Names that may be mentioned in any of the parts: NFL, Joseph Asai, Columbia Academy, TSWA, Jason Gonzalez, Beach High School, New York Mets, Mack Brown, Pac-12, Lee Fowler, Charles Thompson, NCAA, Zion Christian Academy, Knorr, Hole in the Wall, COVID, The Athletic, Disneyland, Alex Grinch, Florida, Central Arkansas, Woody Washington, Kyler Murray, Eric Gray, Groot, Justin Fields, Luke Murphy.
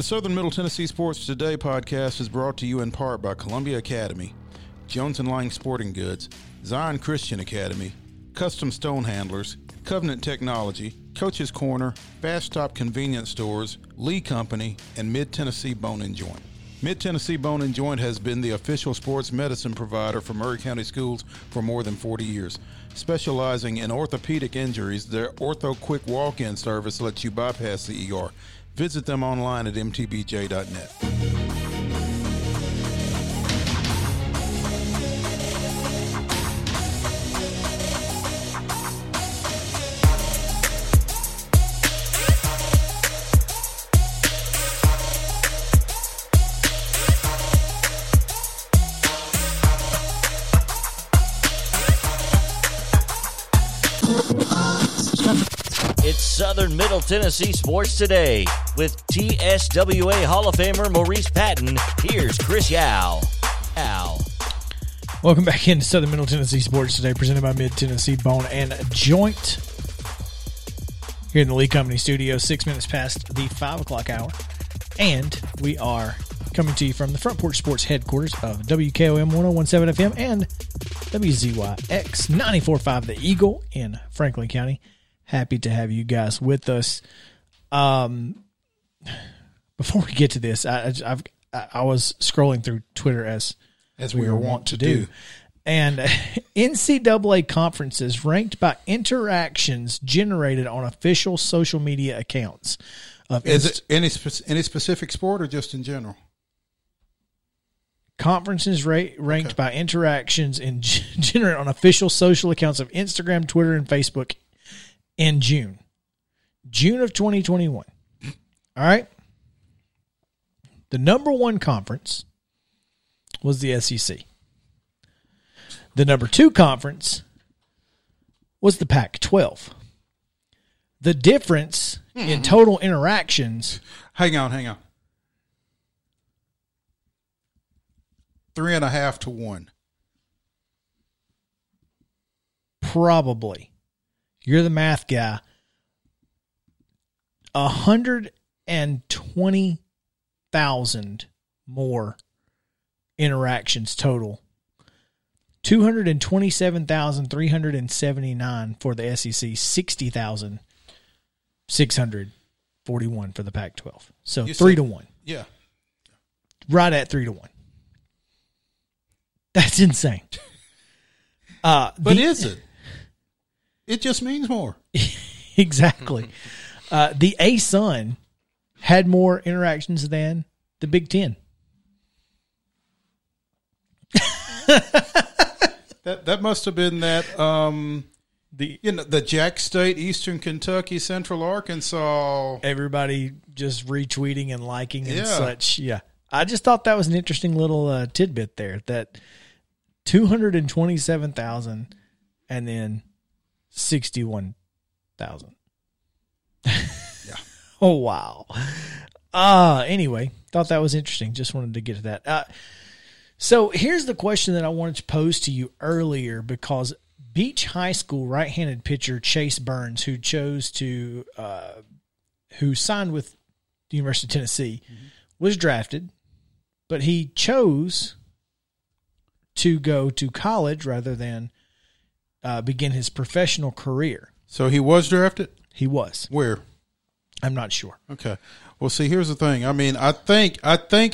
The Southern Middle Tennessee Sports Today podcast is brought to you in part by Columbia Academy, Jones and Lang Sporting Goods, Zion Christian Academy, Custom Stone Handlers, Covenant Technology, Coach's Corner, Fast Stop Convenience Stores, Lee Company, and Mid Tennessee Bone and Joint. Mid Tennessee Bone and Joint has been the official sports medicine provider for Maury County Schools for more than 40 years. Specializing in orthopedic injuries, their Ortho Quick Walk-In service lets you bypass the ER. Visit them online at mtbj.net. Southern Middle Tennessee Sports Today with TSWA Hall of Famer Maurice Patton. Here's Chris Yao. Welcome back into Southern Middle Tennessee Sports Today, presented by Mid Tennessee Bone and Joint. Here in the Lee Company studio, 6 minutes past the 5 o'clock hour. And we are coming to you from the Front Porch Sports headquarters of WKOM 101.7 FM and WZYX 94.5 The Eagle in Franklin County. Happy to have you guys with us. Before we get to this, I was scrolling through Twitter as we are wont to do. And NCAA conferences ranked by interactions generated on official social media accounts. Is it any specific sport or just in general? Conferences ranked by interactions and generated on official social accounts of Instagram, Twitter, and Facebook in June of 2021. All right. The number one conference was the SEC. The number two conference was the Pac-12. The difference in total interactions. Hang on. 3.5 to 1. Probably. You're the math guy. 120,000 more interactions total. 227,379 for the SEC. 60,641 for the Pac-12. So 3 to 1. Yeah. Right at 3 to 1. That's insane. But is it? It just means more. Exactly. The ASUN had more interactions than the Big 10. that must have been that the Jack State, Eastern Kentucky, Central Arkansas. Everybody just retweeting and liking and such. Yeah, I just thought that was an interesting little tidbit there. That 227,000, and then 61,000. Yeah. Oh, wow. Anyway, thought that was interesting. Just wanted to get to that. So here's the question that I wanted to pose to you earlier, because Beach High School right-handed pitcher Chase Burns, who signed with the University of Tennessee, was drafted, but he chose to go to college rather than begin his professional career. So he was drafted? He was. Where? I'm not sure. Okay. Well, see, here's the thing. I mean, I think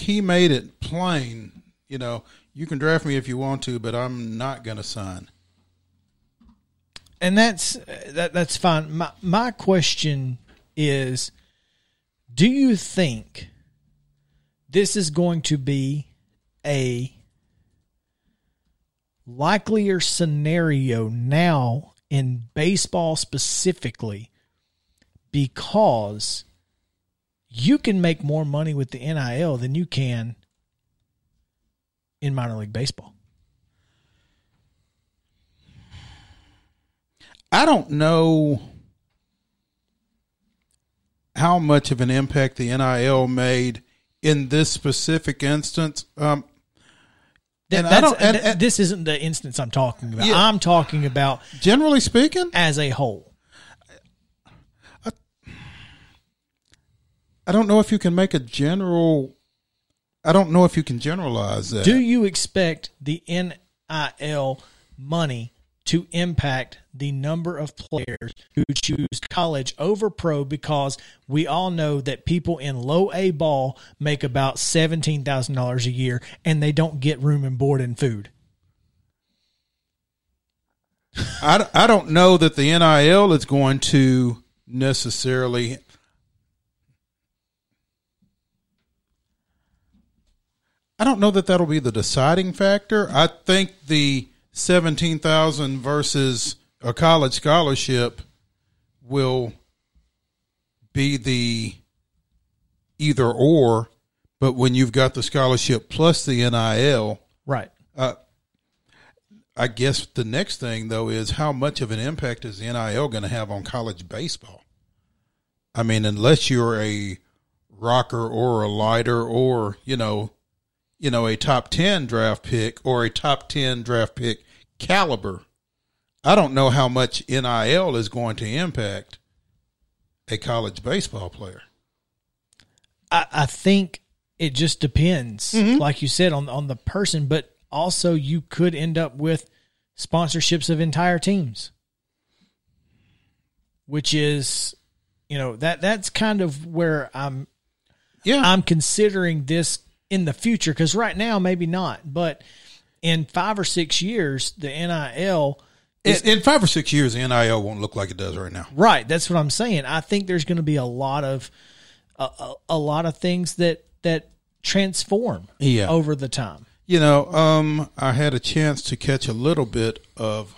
he made it plain. You know, you can draft me if you want to, but I'm not going to sign. And that's fine. My question is, do you think this is going to be a likelier scenario now in baseball specifically, because you can make more money with the NIL than you can in minor league baseball? I don't know how much of an impact the NIL made in this specific instance. This isn't the instance I'm talking about. Yeah, I'm talking about, generally speaking, as a whole. I, I don't know if you can make a general – I don't know if you can generalize that. Do you expect the NIL money to impact the number of players who choose college over pro, because we all know that people in low A ball make about $17,000 a year and they don't get room and board and food? I don't know that the NIL is going to necessarily – I don't know that that'll be the deciding factor. I think the $17,000 versus a college scholarship will be the either or, but when you've got the scholarship plus the NIL, right? I guess the next thing though is how much of an impact is the NIL going to have on college baseball? I mean, unless you're a rocker or a lighter or a top 10 draft pick or a top 10 draft pick caliber, I don't know how much NIL is going to impact a college baseball player. I think it just depends, like you said, on the person, but also you could end up with sponsorships of entire teams, which is, that's kind of where I'm considering this in the future, because right now maybe not, but in 5 or 6 years, the NIL is, in 5 or 6 years, the NIL won't look like it does right now. Right, that's what I'm saying. I think there's going to be a lot of things that transform over the time. I had a chance to catch a little bit of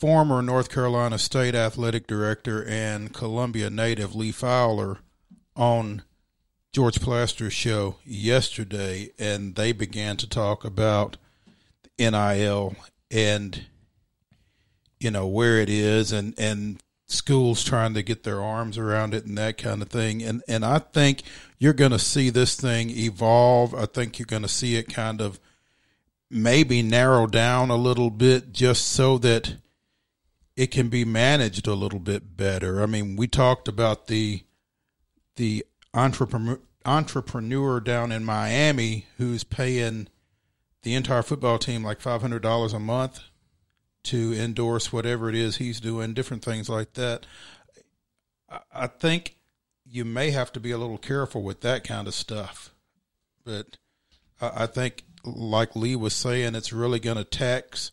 former North Carolina State athletic director and Columbia native Lee Fowler on George Plaster's show yesterday, and they began to talk about NIL and, where it is and schools trying to get their arms around it and that kind of thing. And I think you're going to see this thing evolve. I think you're going to see it kind of maybe narrow down a little bit just so that it can be managed a little bit better. I mean, we talked about the entrepreneur down in Miami who's paying the entire football team like $500 a month to endorse whatever it is he's doing, different things like that. I think you may have to be a little careful with that kind of stuff. But I think, like Lee was saying, it's really going to tax,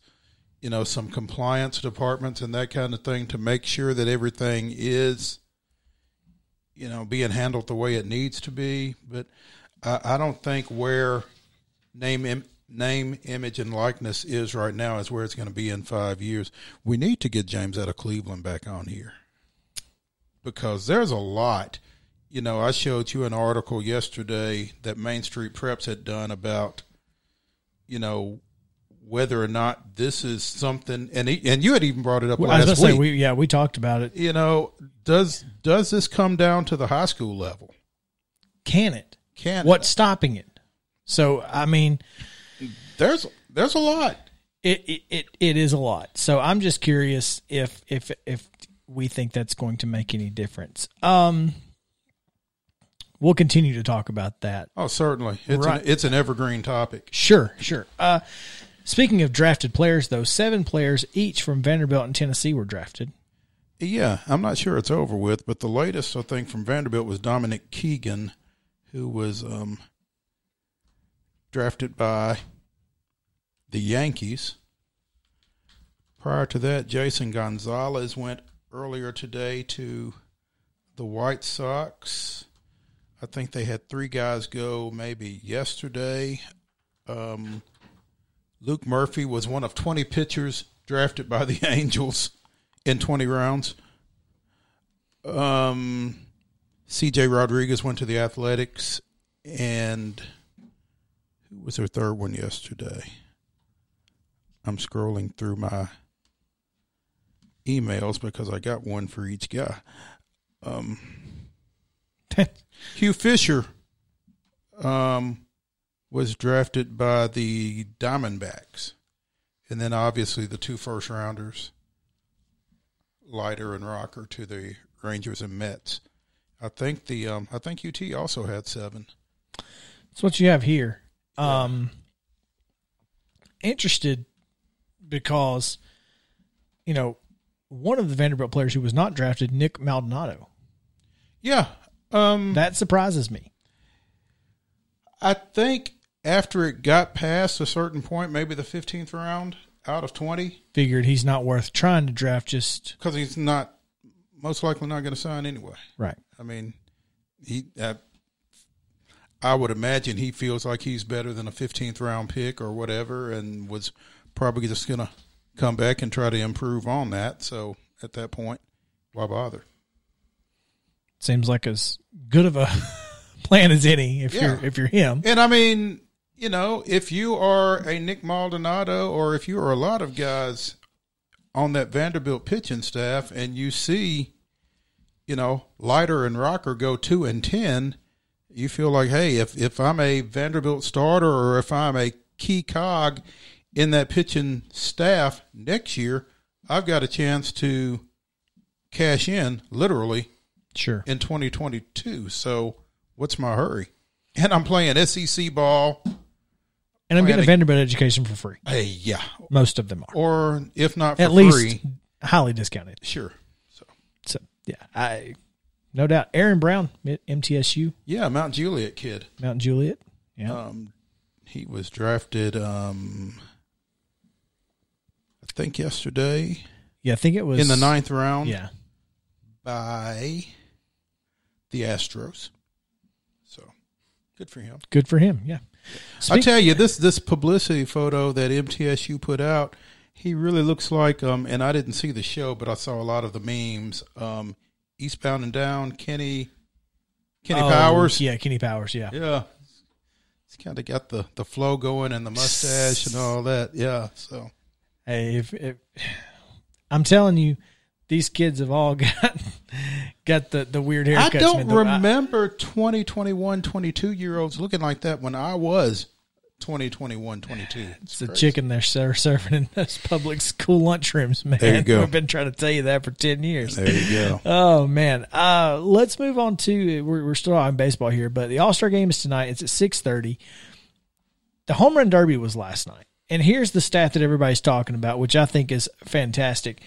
some compliance departments and that kind of thing to make sure that everything is being handled the way it needs to be. But I don't think where name, image, and likeness is right now is where it's going to be in 5 years. We need to get James out of Cleveland back on here because there's a lot. I showed you an article yesterday that Main Street Preps had done about, whether or not this is something, and you had even brought it up last week. We talked about it. Does this come down to the high school level? Can it? What's stopping it? So, I mean, there's a lot. It is a lot. So I'm just curious if we think that's going to make any difference. We'll continue to talk about that. Oh, certainly. It's an evergreen topic. Sure. Speaking of drafted players, though, 7 players each from Vanderbilt and Tennessee were drafted. Yeah, I'm not sure it's over with, but the latest, I think, from Vanderbilt was Dominic Keegan, who was drafted by the Yankees. Prior to that, Jason Gonzalez went earlier today to the White Sox. I think they had 3 guys go maybe yesterday. Luke Murphy was one of 20 pitchers drafted by the Angels in 20 rounds. C.J. Rodriguez went to the Athletics. And who was their third one yesterday? I'm scrolling through my emails because I got one for each guy. Hugh Fisher was drafted by the Diamondbacks. And then obviously the 2 first-rounders, Leiter and Rocker, to the Rangers and Mets. I think UT also had 7. That's what you have here. Interested because, you know, one of the Vanderbilt players who was not drafted, Nick Maldonado. Yeah. That surprises me. I think after it got past a certain point, maybe the 15th round out of 20. Figured he's not worth trying to draft just. Because he's not, most likely not going to sign anyway. Right. I mean, I would imagine he feels like he's better than a 15th round pick or whatever and was probably just going to come back and try to improve on that. So at that point, why bother? Seems like as good of a plan as any if you're him. And I mean, you know, if you are a Nick Maldonado or if you are a lot of guys on that Vanderbilt pitching staff and you see, you know, Leiter and Rocker go 2 and 10, you feel like, hey, if I'm a Vanderbilt starter or if I'm a key cog in that pitching staff next year, I've got a chance to cash in literally in 2022. So what's my hurry? And I'm playing SEC ball. And I'm getting a Vanderbilt education for free. Yeah. Most of them are. Or if not for free. At least highly discounted. Sure. So yeah. No doubt. Aaron Brown, MTSU. Yeah, Mount Juliet kid. Mount Juliet. Yeah. He was drafted, I think yesterday. Yeah, I think it was. In the 9th round. Yeah. By the Astros. So, good for him. Good for him, yeah. I tell you, this publicity photo that MTSU put out, he really looks like, and I didn't see the show, but I saw a lot of the memes, Eastbound and Down, Kenny Powers. Yeah, Kenny Powers, yeah. Yeah. He's kind of got the flow going and the mustache and all that. Yeah, so. Hey, if I'm telling you, these kids have all got the weird haircuts. I don't remember 20, 21, 22-year-olds looking like that when I was 20, 21, 22. It's the chicken they're serving in those public school lunchrooms, man. There you go. I've been trying to tell you that for 10 years. There you go. Oh, man. Let's move on to – we're still on baseball here, but the All-Star Game is tonight. It's at 6:30. The Home Run Derby was last night. And here's the stat that everybody's talking about, which I think is fantastic.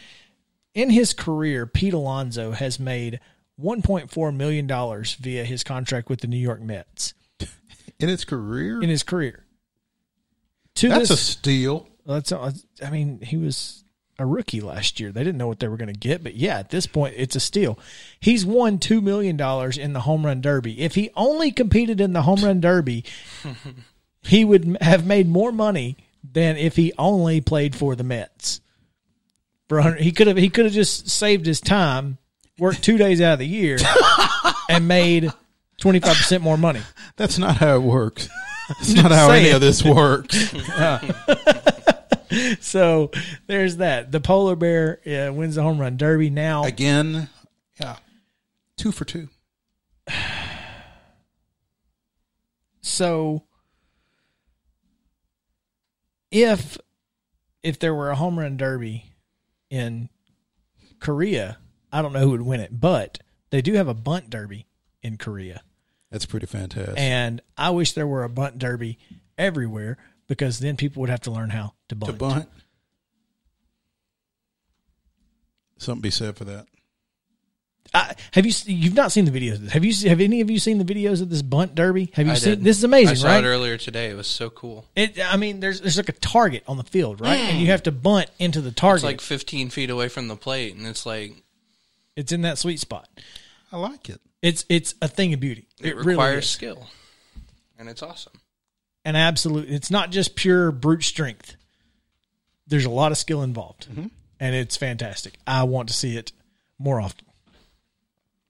In his career, Pete Alonso has made $1.4 million via his contract with the New York Mets. In his career? In his career. That's a steal. I mean, he was a rookie last year. They didn't know what they were going to get, but yeah, at this point, it's a steal. He's won $2 million in the Home Run Derby. If he only competed in the Home Run Derby, he would have made more money than if he only played for the Mets. He could have just saved his time, worked 2 days out of the year, and made 25% more money. That's not how it works. That's not how any of this works. So there's that. The polar bear wins the Home Run Derby now again. Yeah, 2 for 2. So if there were a Home Run Derby in Korea, I don't know who would win it, but they do have a bunt derby in Korea. That's pretty fantastic. And I wish there were a bunt derby everywhere because then people would have to learn how to bunt. Something to be said for that. You've not seen the videos. Have any of you seen the videos of this bunt derby? Have you seen? This is amazing, right? I saw it earlier today. It was so cool. I mean, there's like a target on the field, right? And you have to bunt into the target. It's like 15 feet away from the plate, and it's like it's in that sweet spot. I like it. It's a thing of beauty. It requires really skill, and it's awesome. And absolutely, it's not just pure brute strength. There's a lot of skill involved, and it's fantastic. I want to see it more often.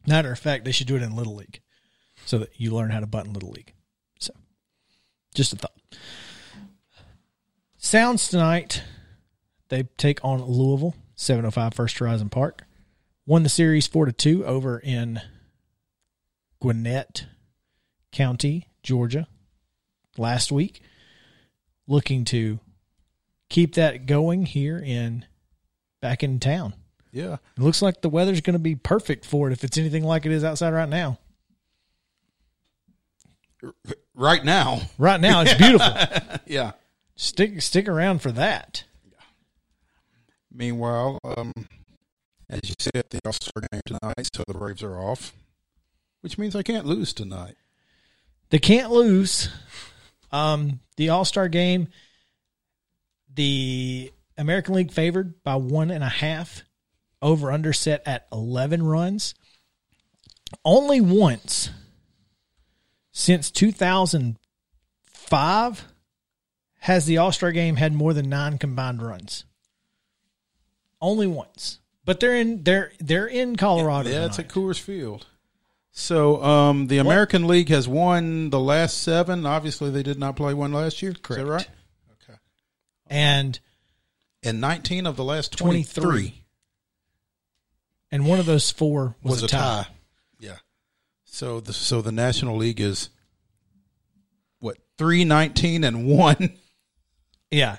Matter of fact, they should do it in Little League so that you learn how to bunt in Little League. So, just a thought. Sounds tonight, they take on Louisville, 7:05 First Horizon Park. Won the series 4-2 over in Gwinnett County, Georgia, last week. Looking to keep that going here back in town. Yeah. It looks like the weather's going to be perfect for it if it's anything like it is outside right now. Right now. Right now. It's beautiful. Yeah. Stick around for that. Yeah. Meanwhile, as you said, the All-Star game tonight, so the Braves are off, which means they can't lose tonight. They can't lose. The All-Star game, the American League favored by 1.5, over under set at 11 runs. Only once since 2005 has the All-Star game had more than 9 combined runs. Only once. But they're in Colorado. Yeah, it's at Coors Field. So the American League has won the last 7. Obviously, they did not play one last year. Correct. Is that right? Okay. And 19 of the last 23. And one of those 4 was a tie. Yeah. So the National League is what, 3-19-1. Yeah.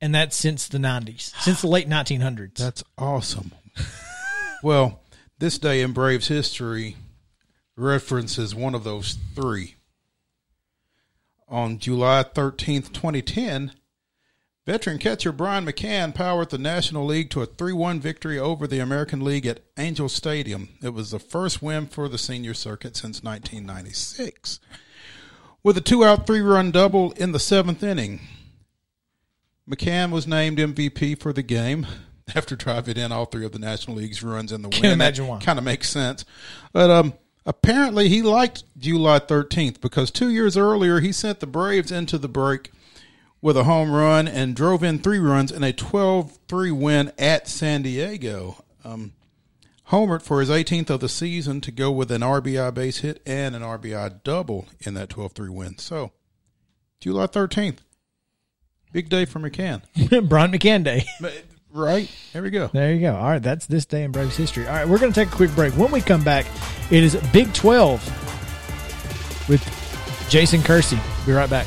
And that's since the 90s, since the late 1900s. That's awesome. Well, this day in Braves history references one of those 3. On July 13th, 2010, veteran catcher Brian McCann powered the National League to a 3-1 victory over the American League at Angel Stadium. It was the first win for the senior circuit since 1996. With a 2-out, 3-run double in the 7th inning, McCann was named MVP for the game after driving in all 3 of the National League's runs in the win. Can't imagine why. Kind of makes sense. But apparently he liked July 13th because 2 years earlier he sent the Braves into the break with a home run and drove in 3 runs in a 12-3 win at San Diego. Homered for his 18th of the season to go with an RBI base hit and an RBI double in that 12-3 win. So July 13th. Big day for McCann. Brian McCann Day. Right? There we go. There you go. All right, that's this day in Braves history. All right, we're going to take a quick break. When we come back, it is Big 12 with Jason Kersey. Be right back.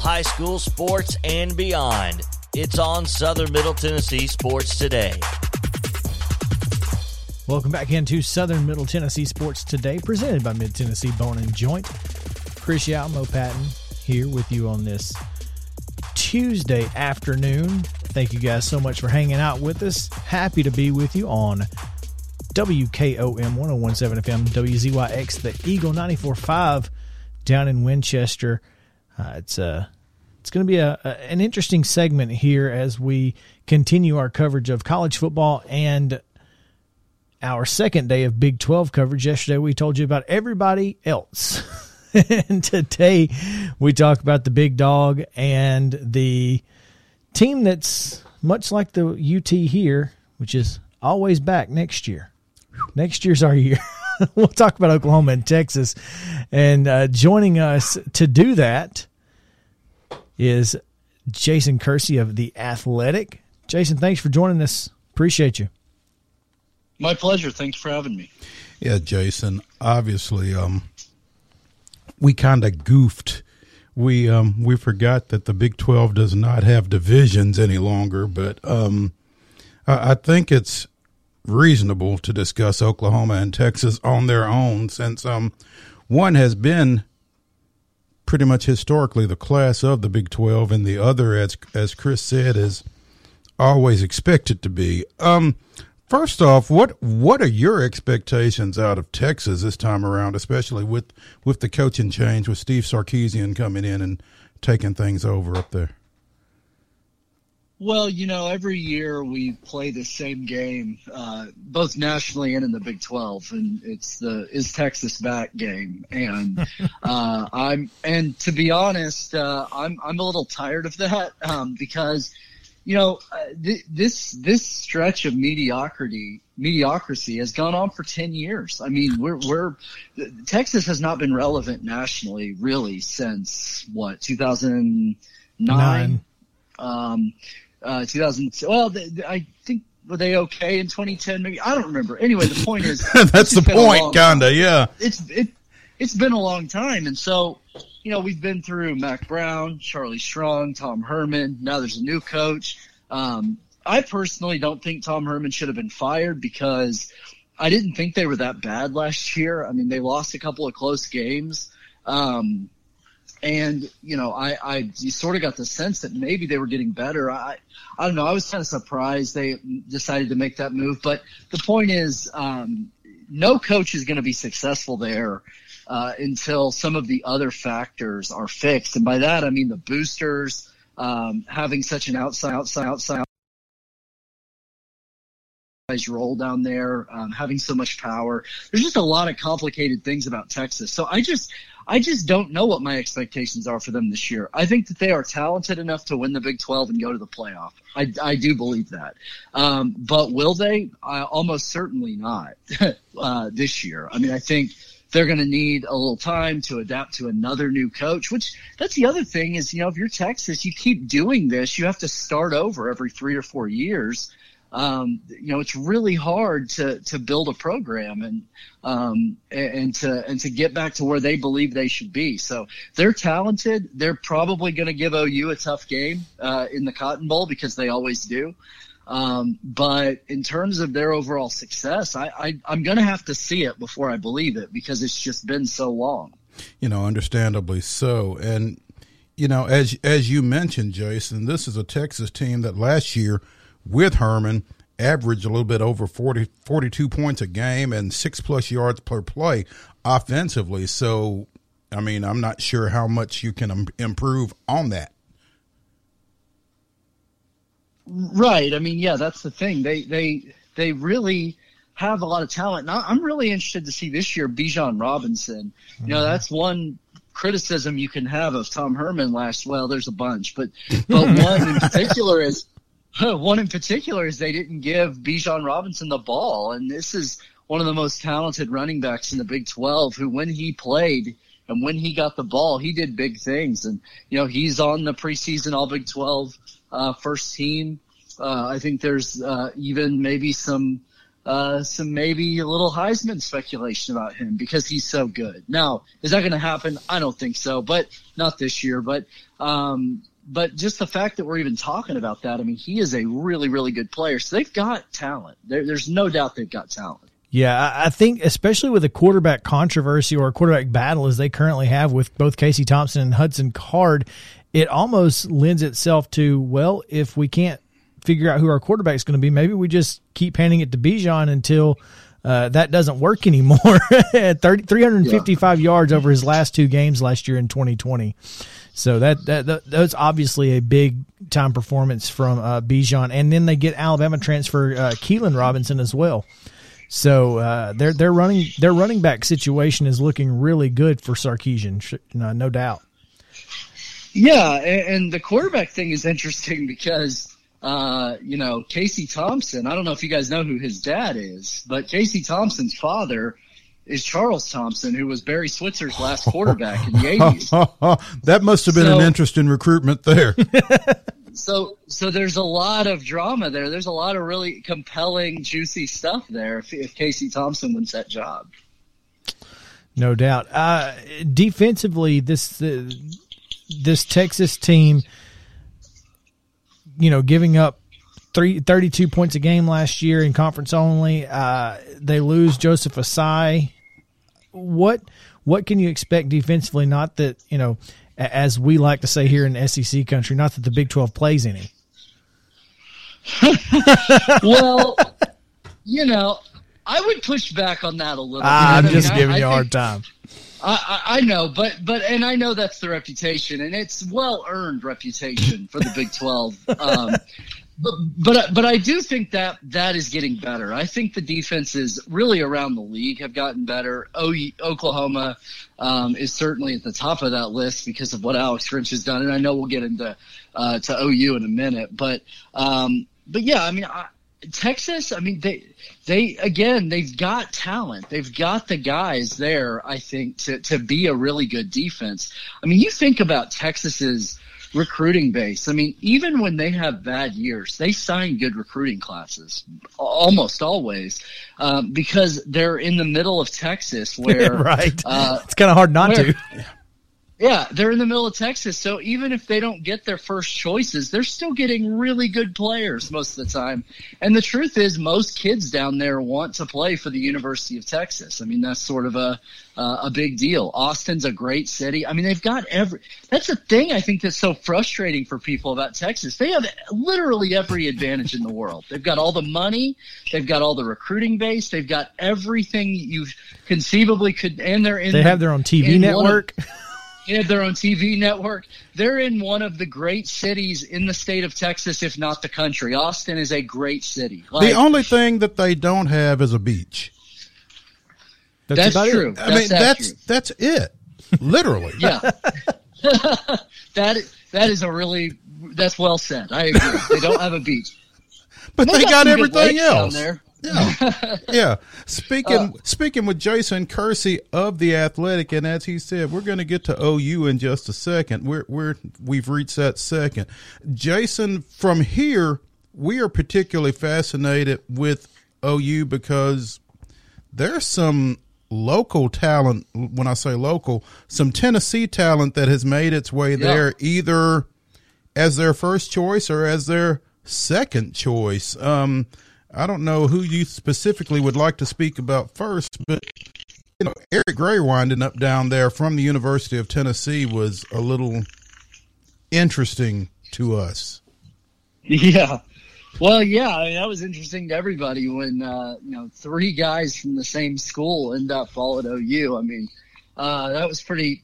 High school sports and beyond. It's on Southern Middle Tennessee Sports Today. Welcome back into Southern Middle Tennessee Sports Today, presented by Mid Tennessee Bone and Joint. Chris Yao, Mo Patton here with you on this Tuesday afternoon. Thank you guys so much for hanging out with us. Happy to be with you on WKOM 101.7 FM, WZYX, the Eagle 94.5 down in Winchester. It's going to be an interesting segment here as we continue our coverage of college football and our second day of Big 12 coverage. Yesterday we told you about everybody else, and today we talk about the big dog and the team that's much like the UT here, which is always back next year. Next year's our year. We'll talk about Oklahoma and Texas. And joining us to do that is Jason Kersey of The Athletic. Jason, thanks for joining us. Appreciate you. My pleasure. Thanks for having me. Yeah, Jason, obviously we kind of goofed We forgot that the Big 12 does not have divisions any longer, but I think it's reasonable to discuss Oklahoma and Texas on their own, since one has been pretty much historically the class of the Big 12, and the other, as Chris said, is always expected to be. First off, what are your expectations out of Texas this time around, especially with the coaching change, with Steve Sarkisian coming in and taking things over up there? Well, you know, every year we play the same game, both nationally and in the Big 12, and it's the Is Texas Back game. And and to be honest, I'm a little tired of that because, you know, this stretch of mediocrity has gone on for 10 years. I mean, Texas has not been relevant nationally really since what, 2009? 2000. Well, I think were they okay in 2010? Maybe, I don't remember. Anyway, the point is that's the point, kinda. Yeah, it's been a long time, and so, you know, we've been through Mack Brown, Charlie Strong, Tom Herman. Now there's a new coach. I personally don't think Tom Herman should have been fired because I didn't think they were that bad last year. I mean, they lost a couple of close games. And, you know, you sort of got the sense that maybe they were getting better. I don't know. I was kind of surprised they decided to make that move. But the point is, no coach is going to be successful there until some of the other factors are fixed. And by that, I mean the boosters having such an outside role down there, having so much power. There's just a lot of complicated things about Texas. So I just don't know what my expectations are for them this year. I think that they are talented enough to win the Big 12 and go to the playoff. I do believe that. But will they? Almost certainly not this year. I mean, I think they're going to need a little time to adapt to another new coach, which that's the other thing is, you know, if you're Texas, you keep doing this. You have to start over every 3 or 4 years. You know, it's really hard to build a program and to get back to where they believe they should be. So they're talented. They're probably going to give OU a tough game in the Cotton Bowl because they always do. But in terms of their overall success, I'm going to have to see it before I believe it because it's just been so long. You know, understandably so. And, you know, as you mentioned, Jason, this is a Texas team that last year with Herman averaged a little bit over 42 points a game and 6+ yards per play offensively. So, I mean, I'm not sure how much you can improve on that. Right. I mean, yeah, that's the thing. They really have a lot of talent. And I'm really interested to see this year Bijan Robinson. You know, that's one criticism you can have of Tom Herman last. Well, there's a bunch, but one in particular is. One in particular is they didn't give Bijan Robinson the ball, and this is one of the most talented running backs in the Big 12 who, when he played and when he got the ball, he did big things. And, you know, he's on the preseason All-Big 12 first team. I think there's even maybe some maybe a little Heisman speculation about him because he's so good. Now, is that going to happen? I don't think so, but not this year. But just the fact that we're even talking about that, I mean, he is a really, really good player. So they've got talent. There's no doubt they've got talent. Yeah, I think especially with a quarterback controversy or a quarterback battle as they currently have with both Casey Thompson and Hudson Card, it almost lends itself to, well, if we can't figure out who our quarterback is going to be, maybe we just keep handing it to Bijan until that doesn't work anymore. 355 yards over his last two games last year in 2020. So that's obviously a big-time performance from Bijan. And then they get Alabama transfer Keelan Robinson as well. So their running back situation is looking really good for Sarkisian, no doubt. Yeah, and the quarterback thing is interesting because, you know, Casey Thompson, I don't know if you guys know who his dad is, but Casey Thompson's father is Charles Thompson, who was Barry Switzer's last quarterback in the 80s. That must have been an interesting recruitment there. So there's a lot of drama there. There's a lot of really compelling, juicy stuff there if Casey Thompson wins that job. No doubt. Defensively, this this Texas team, you know, giving up 32 points a game last year in conference only. They lose Joseph Asai. What can you expect defensively? Not that, you know, as we like to say here in SEC country, not that the Big 12 plays any. Well, you know, I would push back on that a little bit. I'm just giving you a hard time. I know, but I know that's the reputation, and it's well-earned reputation for the Big 12. But I do think that that is getting better. I think the defenses really around the league have gotten better. Oklahoma is certainly at the top of that list because of what Alex Grinch has done, and I know we'll get into to OU in a minute. But yeah, I mean, Texas. I mean, they again, they've got talent. They've got the guys there, I think, to be a really good defense. I mean, you think about Texas's recruiting base. I mean, even when they have bad years, they sign good recruiting classes almost always because they're in the middle of Texas, where right. It's kind of hard not to. Yeah, they're in the middle of Texas, so even if they don't get their first choices, they're still getting really good players most of the time. And the truth is, most kids down there want to play for the University of Texas. I mean, that's sort of a big deal. Austin's a great city. I mean, they've got every – that's the thing I think that's so frustrating for people about Texas. They have literally every advantage in the world. They've got all the money. They've got all the recruiting base. They've got everything you conceivably could – and they're in – They have their own TV network. They have their own TV network. They're in one of the great cities in the state of Texas, if not the country. Austin is a great city. Like, the only thing that they don't have is a beach. That's true. It. I mean, that's it. Literally. Yeah. That's well said. I agree. They don't have a beach. But they got everything else. Down there. Yeah. Yeah. Speaking with Jason Kersey of The Athletic, and as he said, we're going to get to OU in just a second. We've reached that second. Jason, from here, we are particularly fascinated with OU because there's some local talent. When I say local, some Tennessee talent that has made its way there, either as their first choice or as their second choice. I don't know who you specifically would like to speak about first, but you know, Eric Gray winding up down there from the University of Tennessee was a little interesting to us. Yeah. Well, yeah, I mean, that was interesting to everybody when, you know, three guys from the same school end up all at OU. I mean, that was pretty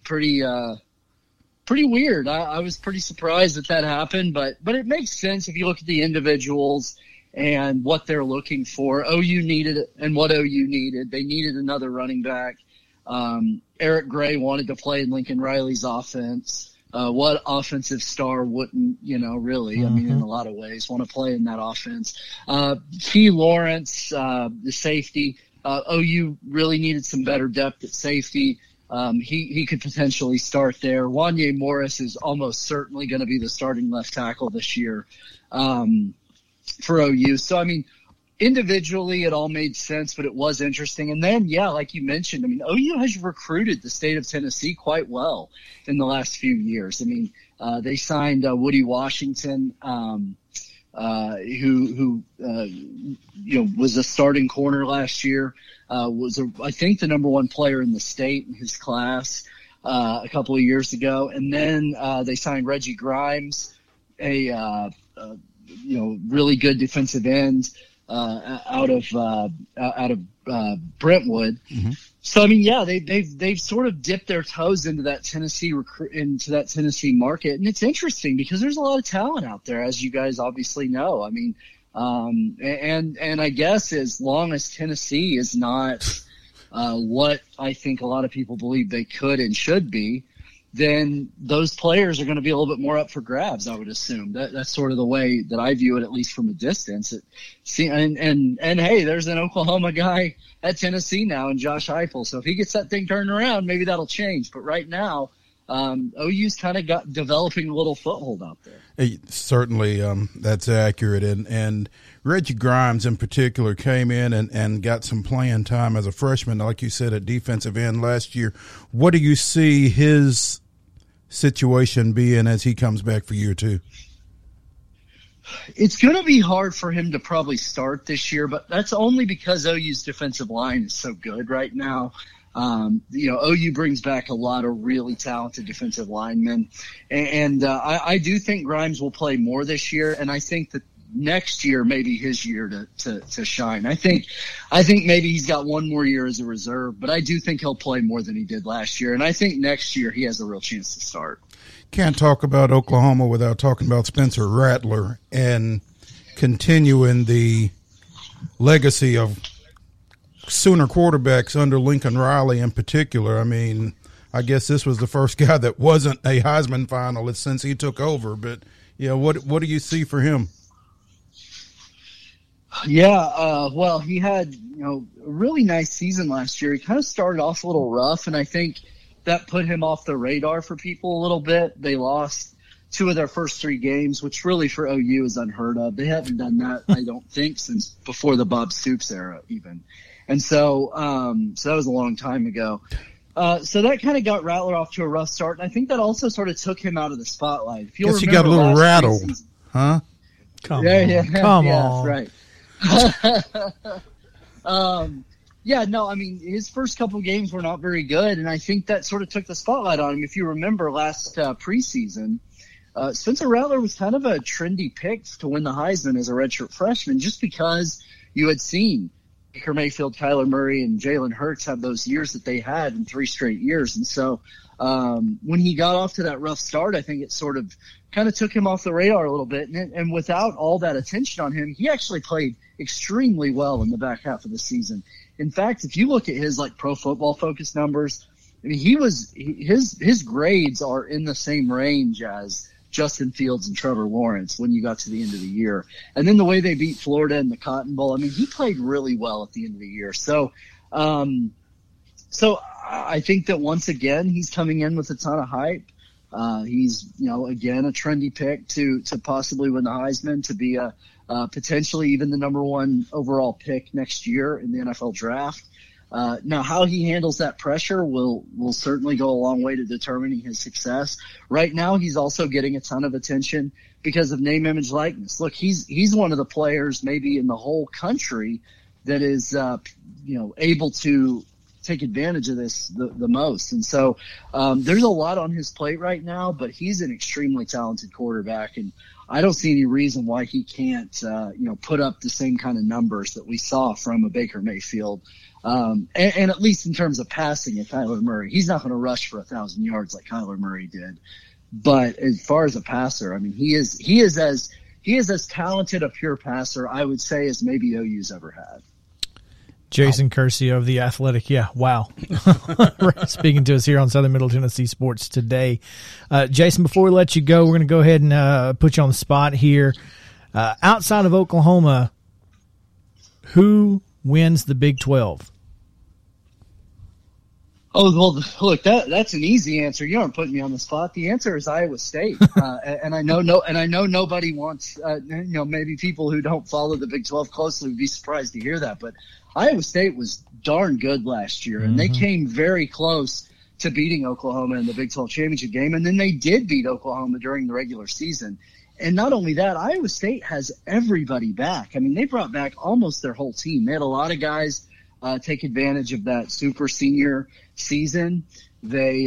weird. I was pretty surprised that happened, but it makes sense if you look at the individuals and what they're looking for. OU needed. They needed another running back. Eric Gray wanted to play in Lincoln Riley's offense. What offensive star wouldn't, you know, really? Mm-hmm. I mean, in a lot of ways, want to play in that offense. Key Lawrence, the safety. OU really needed some better depth at safety. He could potentially start there. Wanye Morris is almost certainly going to be the starting left tackle this year. For OU. So, I mean, individually it all made sense, but it was interesting. And then, yeah, like you mentioned, I mean, OU has recruited the state of Tennessee quite well in the last few years. I mean, they signed Woody Washington, who you know, was a starting corner last year, I think the number one player in the state in his class a couple of years ago. And then they signed Reggie Grimes, a you know, really good defensive end out of Brentwood. Mm-hmm. So I mean, yeah, they've sort of dipped their toes into that Tennessee market, and it's interesting because there's a lot of talent out there, as you guys obviously know. I mean, and I guess as long as Tennessee is not what I think a lot of people believe they could and should be, then those players are going to be a little bit more up for grabs, I would assume. That's sort of the way that I view it, at least from a distance. And hey, there's an Oklahoma guy at Tennessee now in Josh Heupel. So if he gets that thing turned around, maybe that'll change. But right now, OU's kind of got developing a little foothold out there. Certainly, that's accurate. And Reggie Grimes in particular came in and got some playing time as a freshman, like you said, at defensive end last year. What do you see his situation being as he comes back for year two? It's going to be hard for him to probably start this year, but that's only because OU's defensive line is so good right now. OU brings back a lot of really talented defensive linemen. And I do think Grimes will play more this year, and I think that next year may be his year to shine. I think maybe he's got one more year as a reserve, but I do think he'll play more than he did last year, and I think next year he has a real chance to start. Can't talk about Oklahoma without talking about Spencer Rattler and continuing the legacy of Sooner quarterbacks under Lincoln Riley in particular. I mean, I guess this was the first guy that wasn't a Heisman finalist since he took over. But, yeah, what do you see for him? Yeah, well, he had, a really nice season last year. He kind of started off a little rough, and I think that put him off the radar for people a little bit. They lost two of their first three games, which really for OU is unheard of. They haven't done that, I don't think, since before the Bob Stoops era even. And so that was a long time ago. So that kind of got Rattler off to a rough start, and I think that also sort of took him out of the spotlight. If you'll remember, he got a little rattled, huh? Come on. That's right. His first couple games were not very good, and I think that sort of took the spotlight on him. If you remember last preseason, Spencer Rattler was kind of a trendy pick to win the Heisman as a redshirt freshman just because you had seen Baker Mayfield, Kyler Murray, and Jalen Hurts had those years that they had in three straight years. And so when he got off to that rough start, I think it sort of kind of took him off the radar a little bit. And without all that attention on him, he actually played extremely well in the back half of the season. In fact, if you look at his Pro Football Focus numbers, I mean, his grades are in the same range as Justin Fields and Trevor Lawrence when you got to the end of the year. And then the way they beat Florida in the Cotton Bowl, I mean, he played really well at the end of the year. So I think that once again, he's coming in with a ton of hype. He's, again, a trendy pick to possibly win the Heisman, to be potentially even the number one overall pick next year in the NFL draft. Now, how he handles that pressure will certainly go a long way to determining his success. Right now, he's also getting a ton of attention because of name, image, likeness. Look, he's one of the players maybe in the whole country that is, able to take advantage of this the most. And so there's a lot on his plate right now, but he's an extremely talented quarterback, and I don't see any reason why he can't, put up the same kind of numbers that we saw from a Baker Mayfield. And at least in terms of passing at Kyler Murray, he's not going to rush for 1,000 yards like Kyler Murray did. But as far as a passer, I mean, he is as talented a pure passer, I would say, as maybe OU's ever had. Jason Kersey of The Athletic. Yeah, wow. Speaking to us here on Southern Middle Tennessee Sports Today. Jason, before we let you go, we're going to go ahead and put you on the spot here. Outside of Oklahoma, who wins the Big 12? Oh, well, look, that's an easy answer. You aren't putting me on the spot. The answer is Iowa State. And I know nobody wants, maybe people who don't follow the Big 12 closely would be surprised to hear that, but Iowa State was darn good last year, and they came very close to beating Oklahoma in the Big 12 championship game, and then they did beat Oklahoma during the regular season. And not only that, Iowa State has everybody back. I mean, they brought back almost their whole team. They had a lot of guys take advantage of that super senior season. They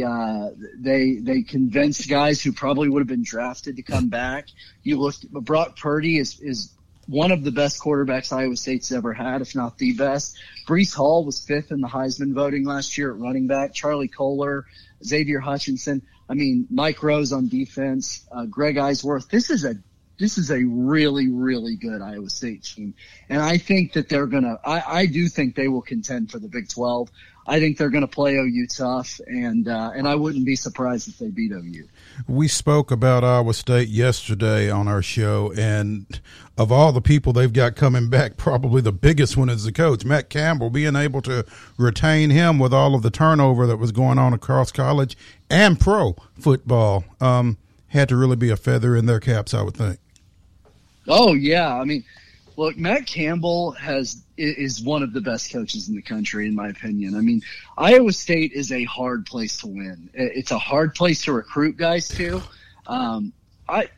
convinced guys who probably would have been drafted to come back. You look, Brock Purdy is one of the best quarterbacks Iowa State's ever had, if not the best. Breece Hall was fifth in the Heisman voting last year at running back. Charlie Kohler, Xavier Hutchinson. I mean, Mike Rose on defense, Greg Eisworth. This is a really, really good Iowa State team. And I think that they're going to – I do think they will contend for the Big 12. I think they're going to play OU tough, and I wouldn't be surprised if they beat OU. We spoke about Iowa State yesterday on our show, and of all the people they've got coming back, probably the biggest one is the coach, Matt Campbell, being able to retain him with all of the turnover that was going on across college and pro football. Had to really be a feather in their caps, I would think. Oh, yeah. I mean, Look, Matt Campbell is one of the best coaches in the country, in my opinion. I mean, Iowa State is a hard place to win. It's a hard place to recruit guys to. I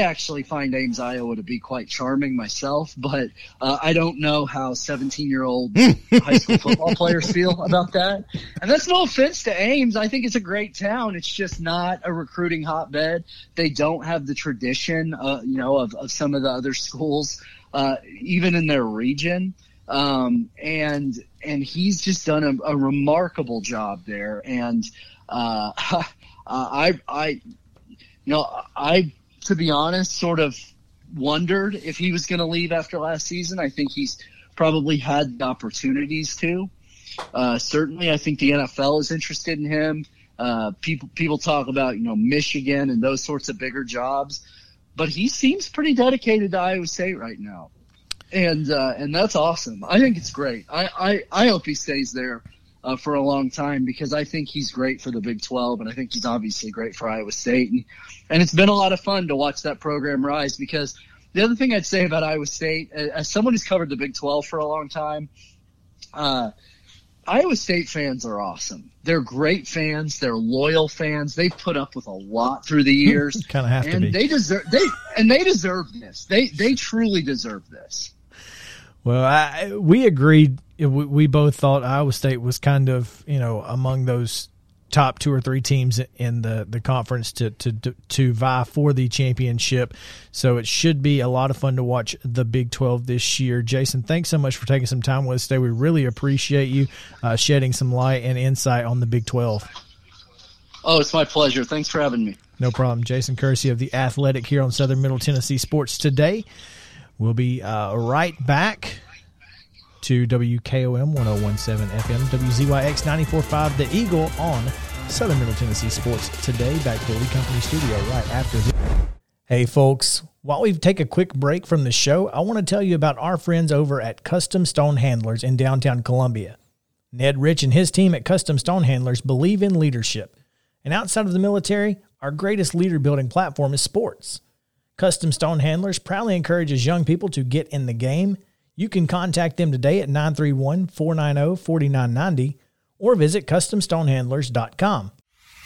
actually find Ames, Iowa to be quite charming myself, but I don't know how 17-year-old high school football players feel about that. And that's no offense to Ames. I think it's a great town. It's just not a recruiting hotbed. They don't have the tradition, of some of the other schools, even in their region. And he's just done a remarkable job there. And I, to be honest, sort of wondered if he was going to leave after last season. I think he's probably had the opportunities to. Certainly, I think the NFL is interested in him. People talk about, Michigan and those sorts of bigger jobs. But he seems pretty dedicated to Iowa State right now. And that's awesome. I think it's great. I hope he stays there for a long time, because I think he's great for the Big 12, and I think he's obviously great for Iowa State. And it's been a lot of fun to watch that program rise, because the other thing I'd say about Iowa State, as someone who's covered the Big 12 for a long time, Iowa State fans are awesome. They're great fans. They're loyal fans. They've put up with a lot through the years. Kind of have to be. They deserve this. They truly deserve this. Well, we agreed. We both thought Iowa State was kind of, among those top two or three teams in the conference to vie for the championship. So it should be a lot of fun to watch the Big 12 this year. Jason, thanks so much for taking some time with us today. We really appreciate you shedding some light and insight on the Big 12. Oh, it's my pleasure. Thanks for having me. No problem. Jason Kersey of The Athletic here on Southern Middle Tennessee Sports Today. We'll be right back to WKOM 101.7 FM, WZYX 94.5 The Eagle on Southern Middle Tennessee Sports Today. Back to the Lee Company studio right after this. Hey, folks. While we take a quick break from the show, I want to tell you about our friends over at Custom Stone Handlers in downtown Columbia. Ned Rich and his team at Custom Stone Handlers believe in leadership. And outside of the military, our greatest leader-building platform is sports. Custom Stone Handlers proudly encourages young people to get in the game. You can contact them today at 931-490-4990 or visit CustomStonehandlers.com.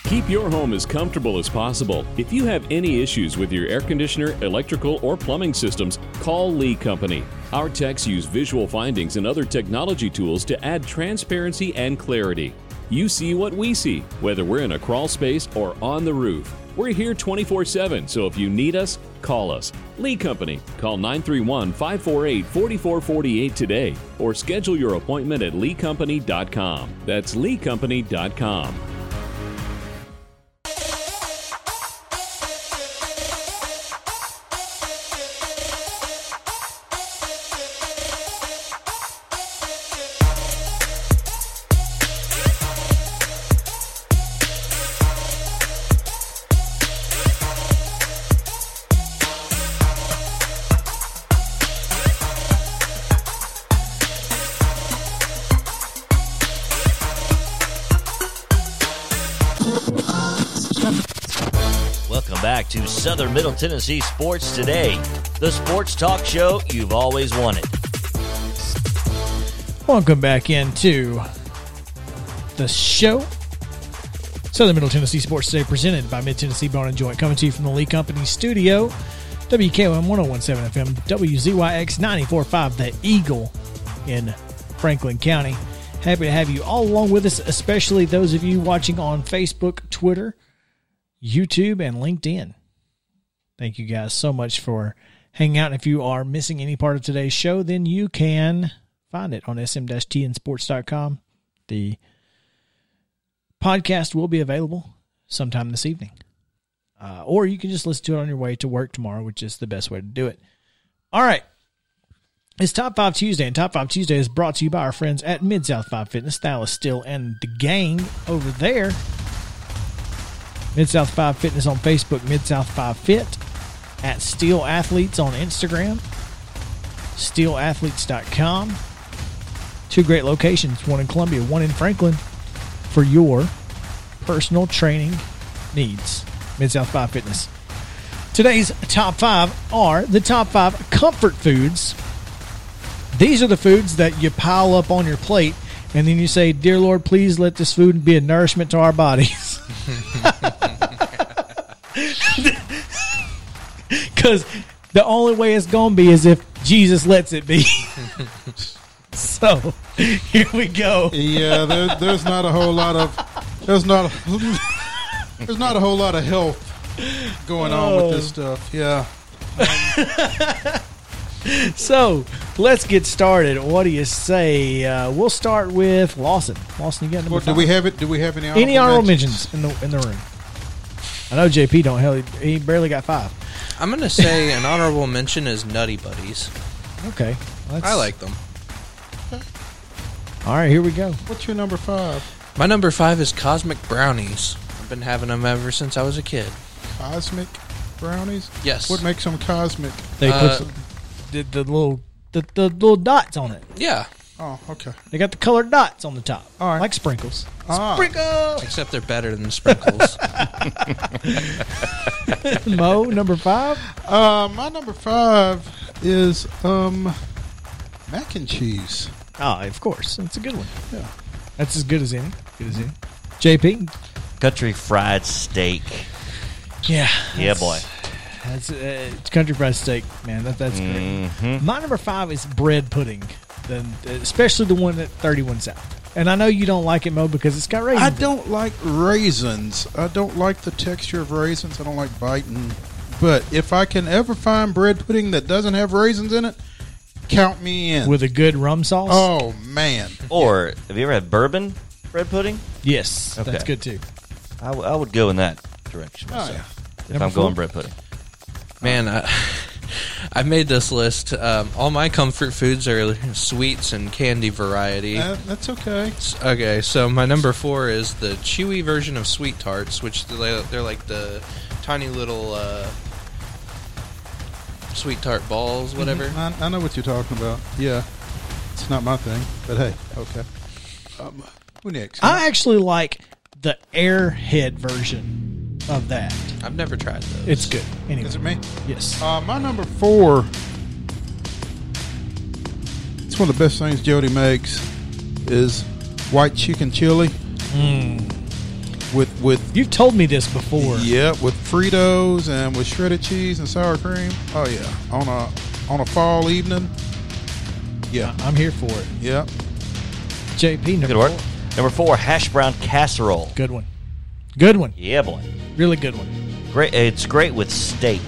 Keep your home as comfortable as possible. If you have any issues with your air conditioner, electrical, or plumbing systems, call Lee Company. Our techs use visual findings and other technology tools to add transparency and clarity. You see what we see, whether we're in a crawl space or on the roof. We're here 24/7, so if you need us, call us. Lee Company. Call 931-548-4448 today or schedule your appointment at leecompany.com. That's leecompany.com. Southern Middle Tennessee Sports Today, the sports talk show you've always wanted. Welcome back into the show. Southern Middle Tennessee Sports Today, presented by Mid Tennessee Bone and Joint, coming to you from the Lee Company studio, WKOM 101.7 FM, WZYX 94.5, The Eagle in Franklin County. Happy to have you all along with us, especially those of you watching on Facebook, Twitter, YouTube, and LinkedIn. Thank you guys so much for hanging out. If you are missing any part of today's show, then you can find it on sm-tnsports.com. The podcast will be available sometime this evening. Or you can just listen to it on your way to work tomorrow, which is the best way to do it. All right. It's Top 5 Tuesday, and Top 5 Tuesday is brought to you by our friends at Mid-South 5 Fitness, Thales Still, and the gang over there. Mid-South 5 Fitness on Facebook, Mid-South 5 Fit. At Steel Athletes on Instagram, steelathletes.com. Two great locations, one in Columbia, one in Franklin, for your personal training needs. Mid-South 5 Fitness. Today's top 5 are the top 5 comfort foods These are the foods that you pile up on your plate, and then you say, "Dear Lord, please let this food be a nourishment to our bodies." Because the only way it's going to be is if Jesus lets it be. So here we go. Yeah, there's not a whole lot of there's not a whole lot of health going on with this stuff. Yeah. So let's get started. What do you say? We'll start with Lawson. Lawson, you got number five. Do we have it? Do we have any honorable mentions in the room? I know JP don't have. He barely got five. I'm going to say an honorable mention is Nutty Buddies. Okay. I like them. Okay. All right, here we go. What's your number five? My number five is Cosmic Brownies. I've been having them ever since I was a kid. Cosmic Brownies? Yes. What makes them cosmic? They put the little dots on it. Yeah. Oh, okay. They got the colored dots on the top. All right. Like sprinkles. Ah. Sprinkles! Except they're better than sprinkles. Mo, number five? My number five is mac and cheese. Ah, of course. That's a good one. Yeah. That's as good as any. Good as any. JP? Country fried steak. Yeah. Yeah, boy. That's it's country fried steak, man. That's great. My number five is bread pudding. Especially the one at 31 South. And I know you don't like it, Mo, because it's got raisins. I don't like raisins. I don't like the texture of raisins. I don't like biting. But if I can ever find bread pudding that doesn't have raisins in it, count me in. With a good rum sauce? Oh, man. Or have you ever had bourbon bread pudding? Yes. Okay. That's good, too. I would go in that direction myself. Oh, yeah. If I'm going bread pudding. Man, I made this list. All my comfort foods are sweets and candy variety. That's okay. Okay, so my number four is the chewy version of Sweet Tarts, which they're like the tiny little Sweet Tart balls, whatever. Mm-hmm. I know what you're talking about. Yeah. It's not my thing, but hey, okay. Who next? I actually like the Airhead version of that. I've never tried those. It's good. Anyway. Is it me? Yes. My number four, it's one of the best things Jody makes, is white chicken chili. With you've told me this before. Yeah, with Fritos and with shredded cheese and sour cream. Oh, yeah. On a fall evening. Yeah. I'm here for it. Yeah. JP, number four. Number four, hash brown casserole. Good one. Good one. Yeah, boy. Really good one. Great. It's great with steak,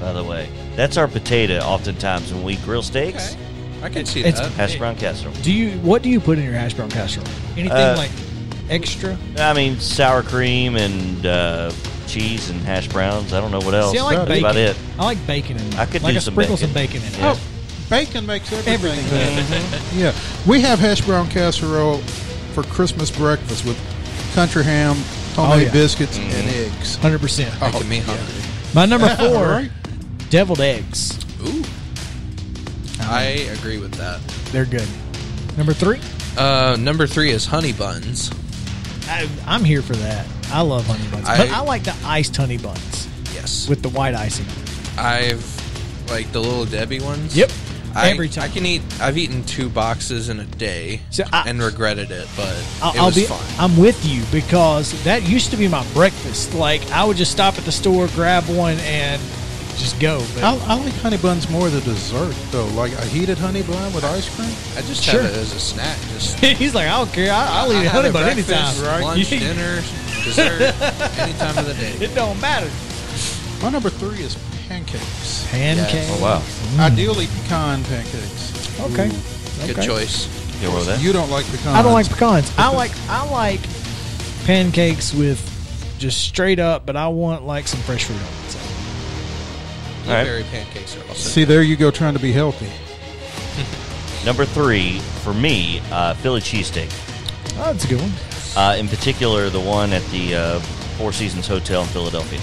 by the way. That's our potato oftentimes when we grill steaks. Okay. I can see that. Hash brown casserole. What do you put in your hash brown casserole? Anything like extra? I mean, sour cream and cheese and hash browns. I don't know what else. See, I like bacon. That's about it. I like bacon in it. I could do some bacon. Sprinkle some bacon in it. Yeah. Oh, bacon makes everything. Yeah. We have hash brown casserole for Christmas breakfast with country ham, homemade biscuits, and eggs. 100%. Making me hungry. Yeah. My number four, deviled eggs. Ooh. I agree with that. They're good. Number three? Number three is honey buns. I'm here for that. I love honey buns. But I like the iced honey buns. Yes. With the white icing. Like the Little Debbie ones? Yep. Every time I've eaten 2 boxes in a day and regretted it, but it was fun. I'm with you because that used to be my breakfast. Like I would just stop at the store, grab one, and just go. But I like honey buns more as a dessert, though. Like a heated honey bun with ice cream. I just have it as a snack. Just he's like, I don't care. I'll eat a honey bun anytime. Right? Lunch, dinner, dessert, any time of the day. It don't matter. My number three is pancakes. Yes. Oh, wow. Ideally, pecan pancakes. Okay. Good choice. You don't like pecans. I don't like pecans. I like pancakes with just straight up, but I want like some fresh fruit on it. Blueberry pancakes are also. See, there you go, trying to be healthy. Number three, for me, Philly cheesesteak. Oh, that's a good one. In particular, the one at the Four Seasons Hotel in Philadelphia.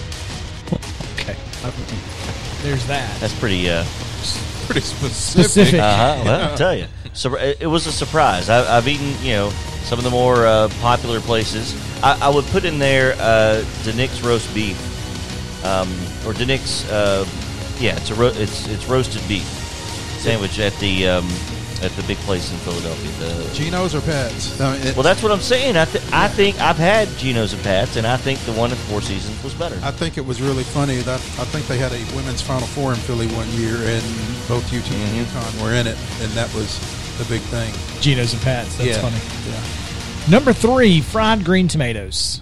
Okay. There's that. That's pretty specific. Uh-huh. Well, I'll tell you. So it was a surprise. I've eaten, some of the more popular places. I would put in there Denick's roast beef, or Denick's. It's roasted beef. sandwich at the big place in Philadelphia. The Geno's or Pat's? I mean, well, that's what I'm saying. I think I've had Geno's and Pat's, and I think the one at Four Seasons was better. I think it was really funny that I think they had a women's Final Four in Philly one year, and both UT and UConn were in it, and that was the big thing. Geno's and Pat's. That's funny. Yeah. Number 3, fried green tomatoes.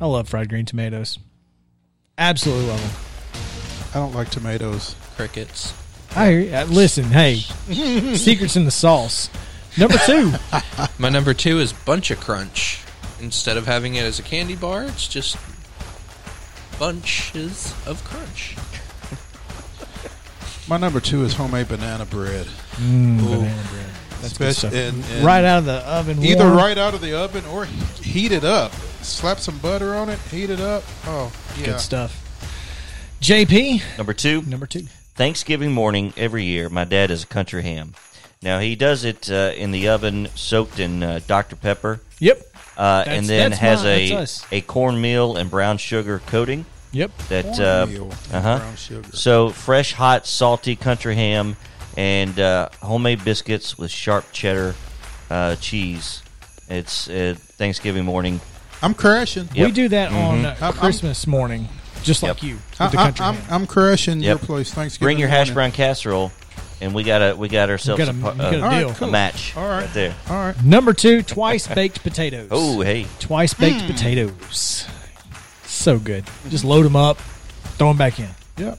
I love fried green tomatoes. Absolutely love them. I don't like tomatoes. Crickets. I hear you. Listen, hey, secrets in the sauce. Number 2. My number 2 is Bunch of Crunch. Instead of having it as a candy bar, it's just bunches of crunch. My number 2 is homemade banana bread. Banana bread. That's good stuff. And right out of the oven. Either warm. Right out of the oven or heat it up. Slap some butter on it, heat it up. Oh, yeah. Good stuff. JP. Number two. Thanksgiving morning every year, my dad is a country ham. Now, he does it in the oven soaked in Dr. Pepper. Yep. And then has a cornmeal and brown sugar coating. Yep. That brown sugar. So fresh, hot, salty country ham and homemade biscuits with sharp cheddar cheese. It's Thanksgiving morning. I'm crashing. Yep. We do that on Christmas morning, just like you. With the country ham. I'm crashing your place Thanksgiving. Bring your hash brown casserole, and we got ourselves a match right there. All right. Number 2, twice baked potatoes. Oh, hey, twice baked potatoes. So good. Just load them up, throw them back in. Yep.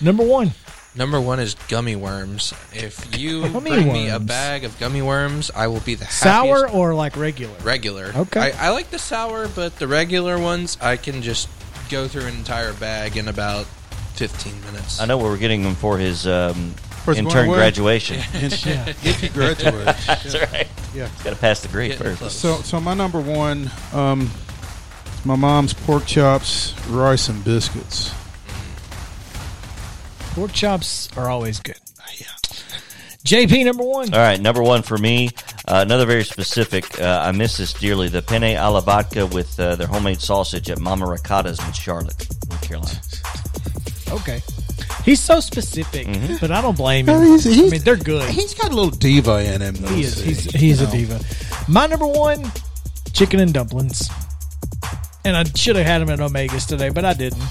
Number one is gummy worms. If you bring me a bag of gummy worms, I will be the happiest. Sour or like regular? Regular. Okay. I like the sour, but the regular ones, I can just go through an entire bag in about 15 minutes. I know where we're getting them for his intern graduation. If you graduate. That's right. Yeah. Got to pass the grade first. So my number 1, is my mom's pork chops, rice, and biscuits. Pork chops are always good. Yeah. JP, number 1. All right, number 1 for me. Another very specific. I miss this dearly. The penne alla vodka with their homemade sausage at Mama Ricotta's in Charlotte, North Carolina. Okay. He's so specific, but I don't blame him. I mean, they're good. He's got a little diva in him. He is. He's a diva. My number 1, chicken and dumplings. And I should have had them at Omega's today, but I didn't.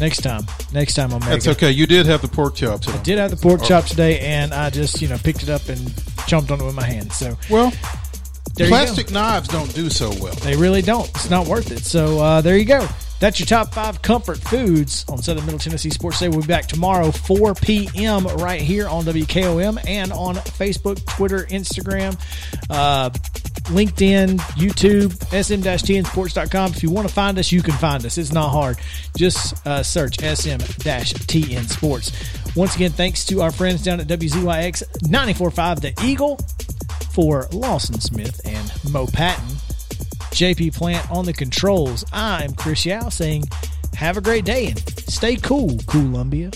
Next time, Omega. That's okay. You did have the pork chops. I did have the pork chops today, and I just picked it up and chomped on it with my hand. So plastic knives don't do so well. They really don't. It's not worth it. So there you go. That's your top 5 comfort foods on Southern Middle Tennessee Sports Day. We'll be back tomorrow, 4 p.m. right here on WKOM and on Facebook, Twitter, Instagram, LinkedIn, YouTube, sm-tnsports.com. If you want to find us, you can find us. It's not hard. Just search sm-tn sports. Once again, thanks to our friends down at WZYX 94.5 The Eagle for Lawson Smith and Mo Patton. JP Plant on the controls. I'm Chris Yao saying have a great day and stay cool, Columbia.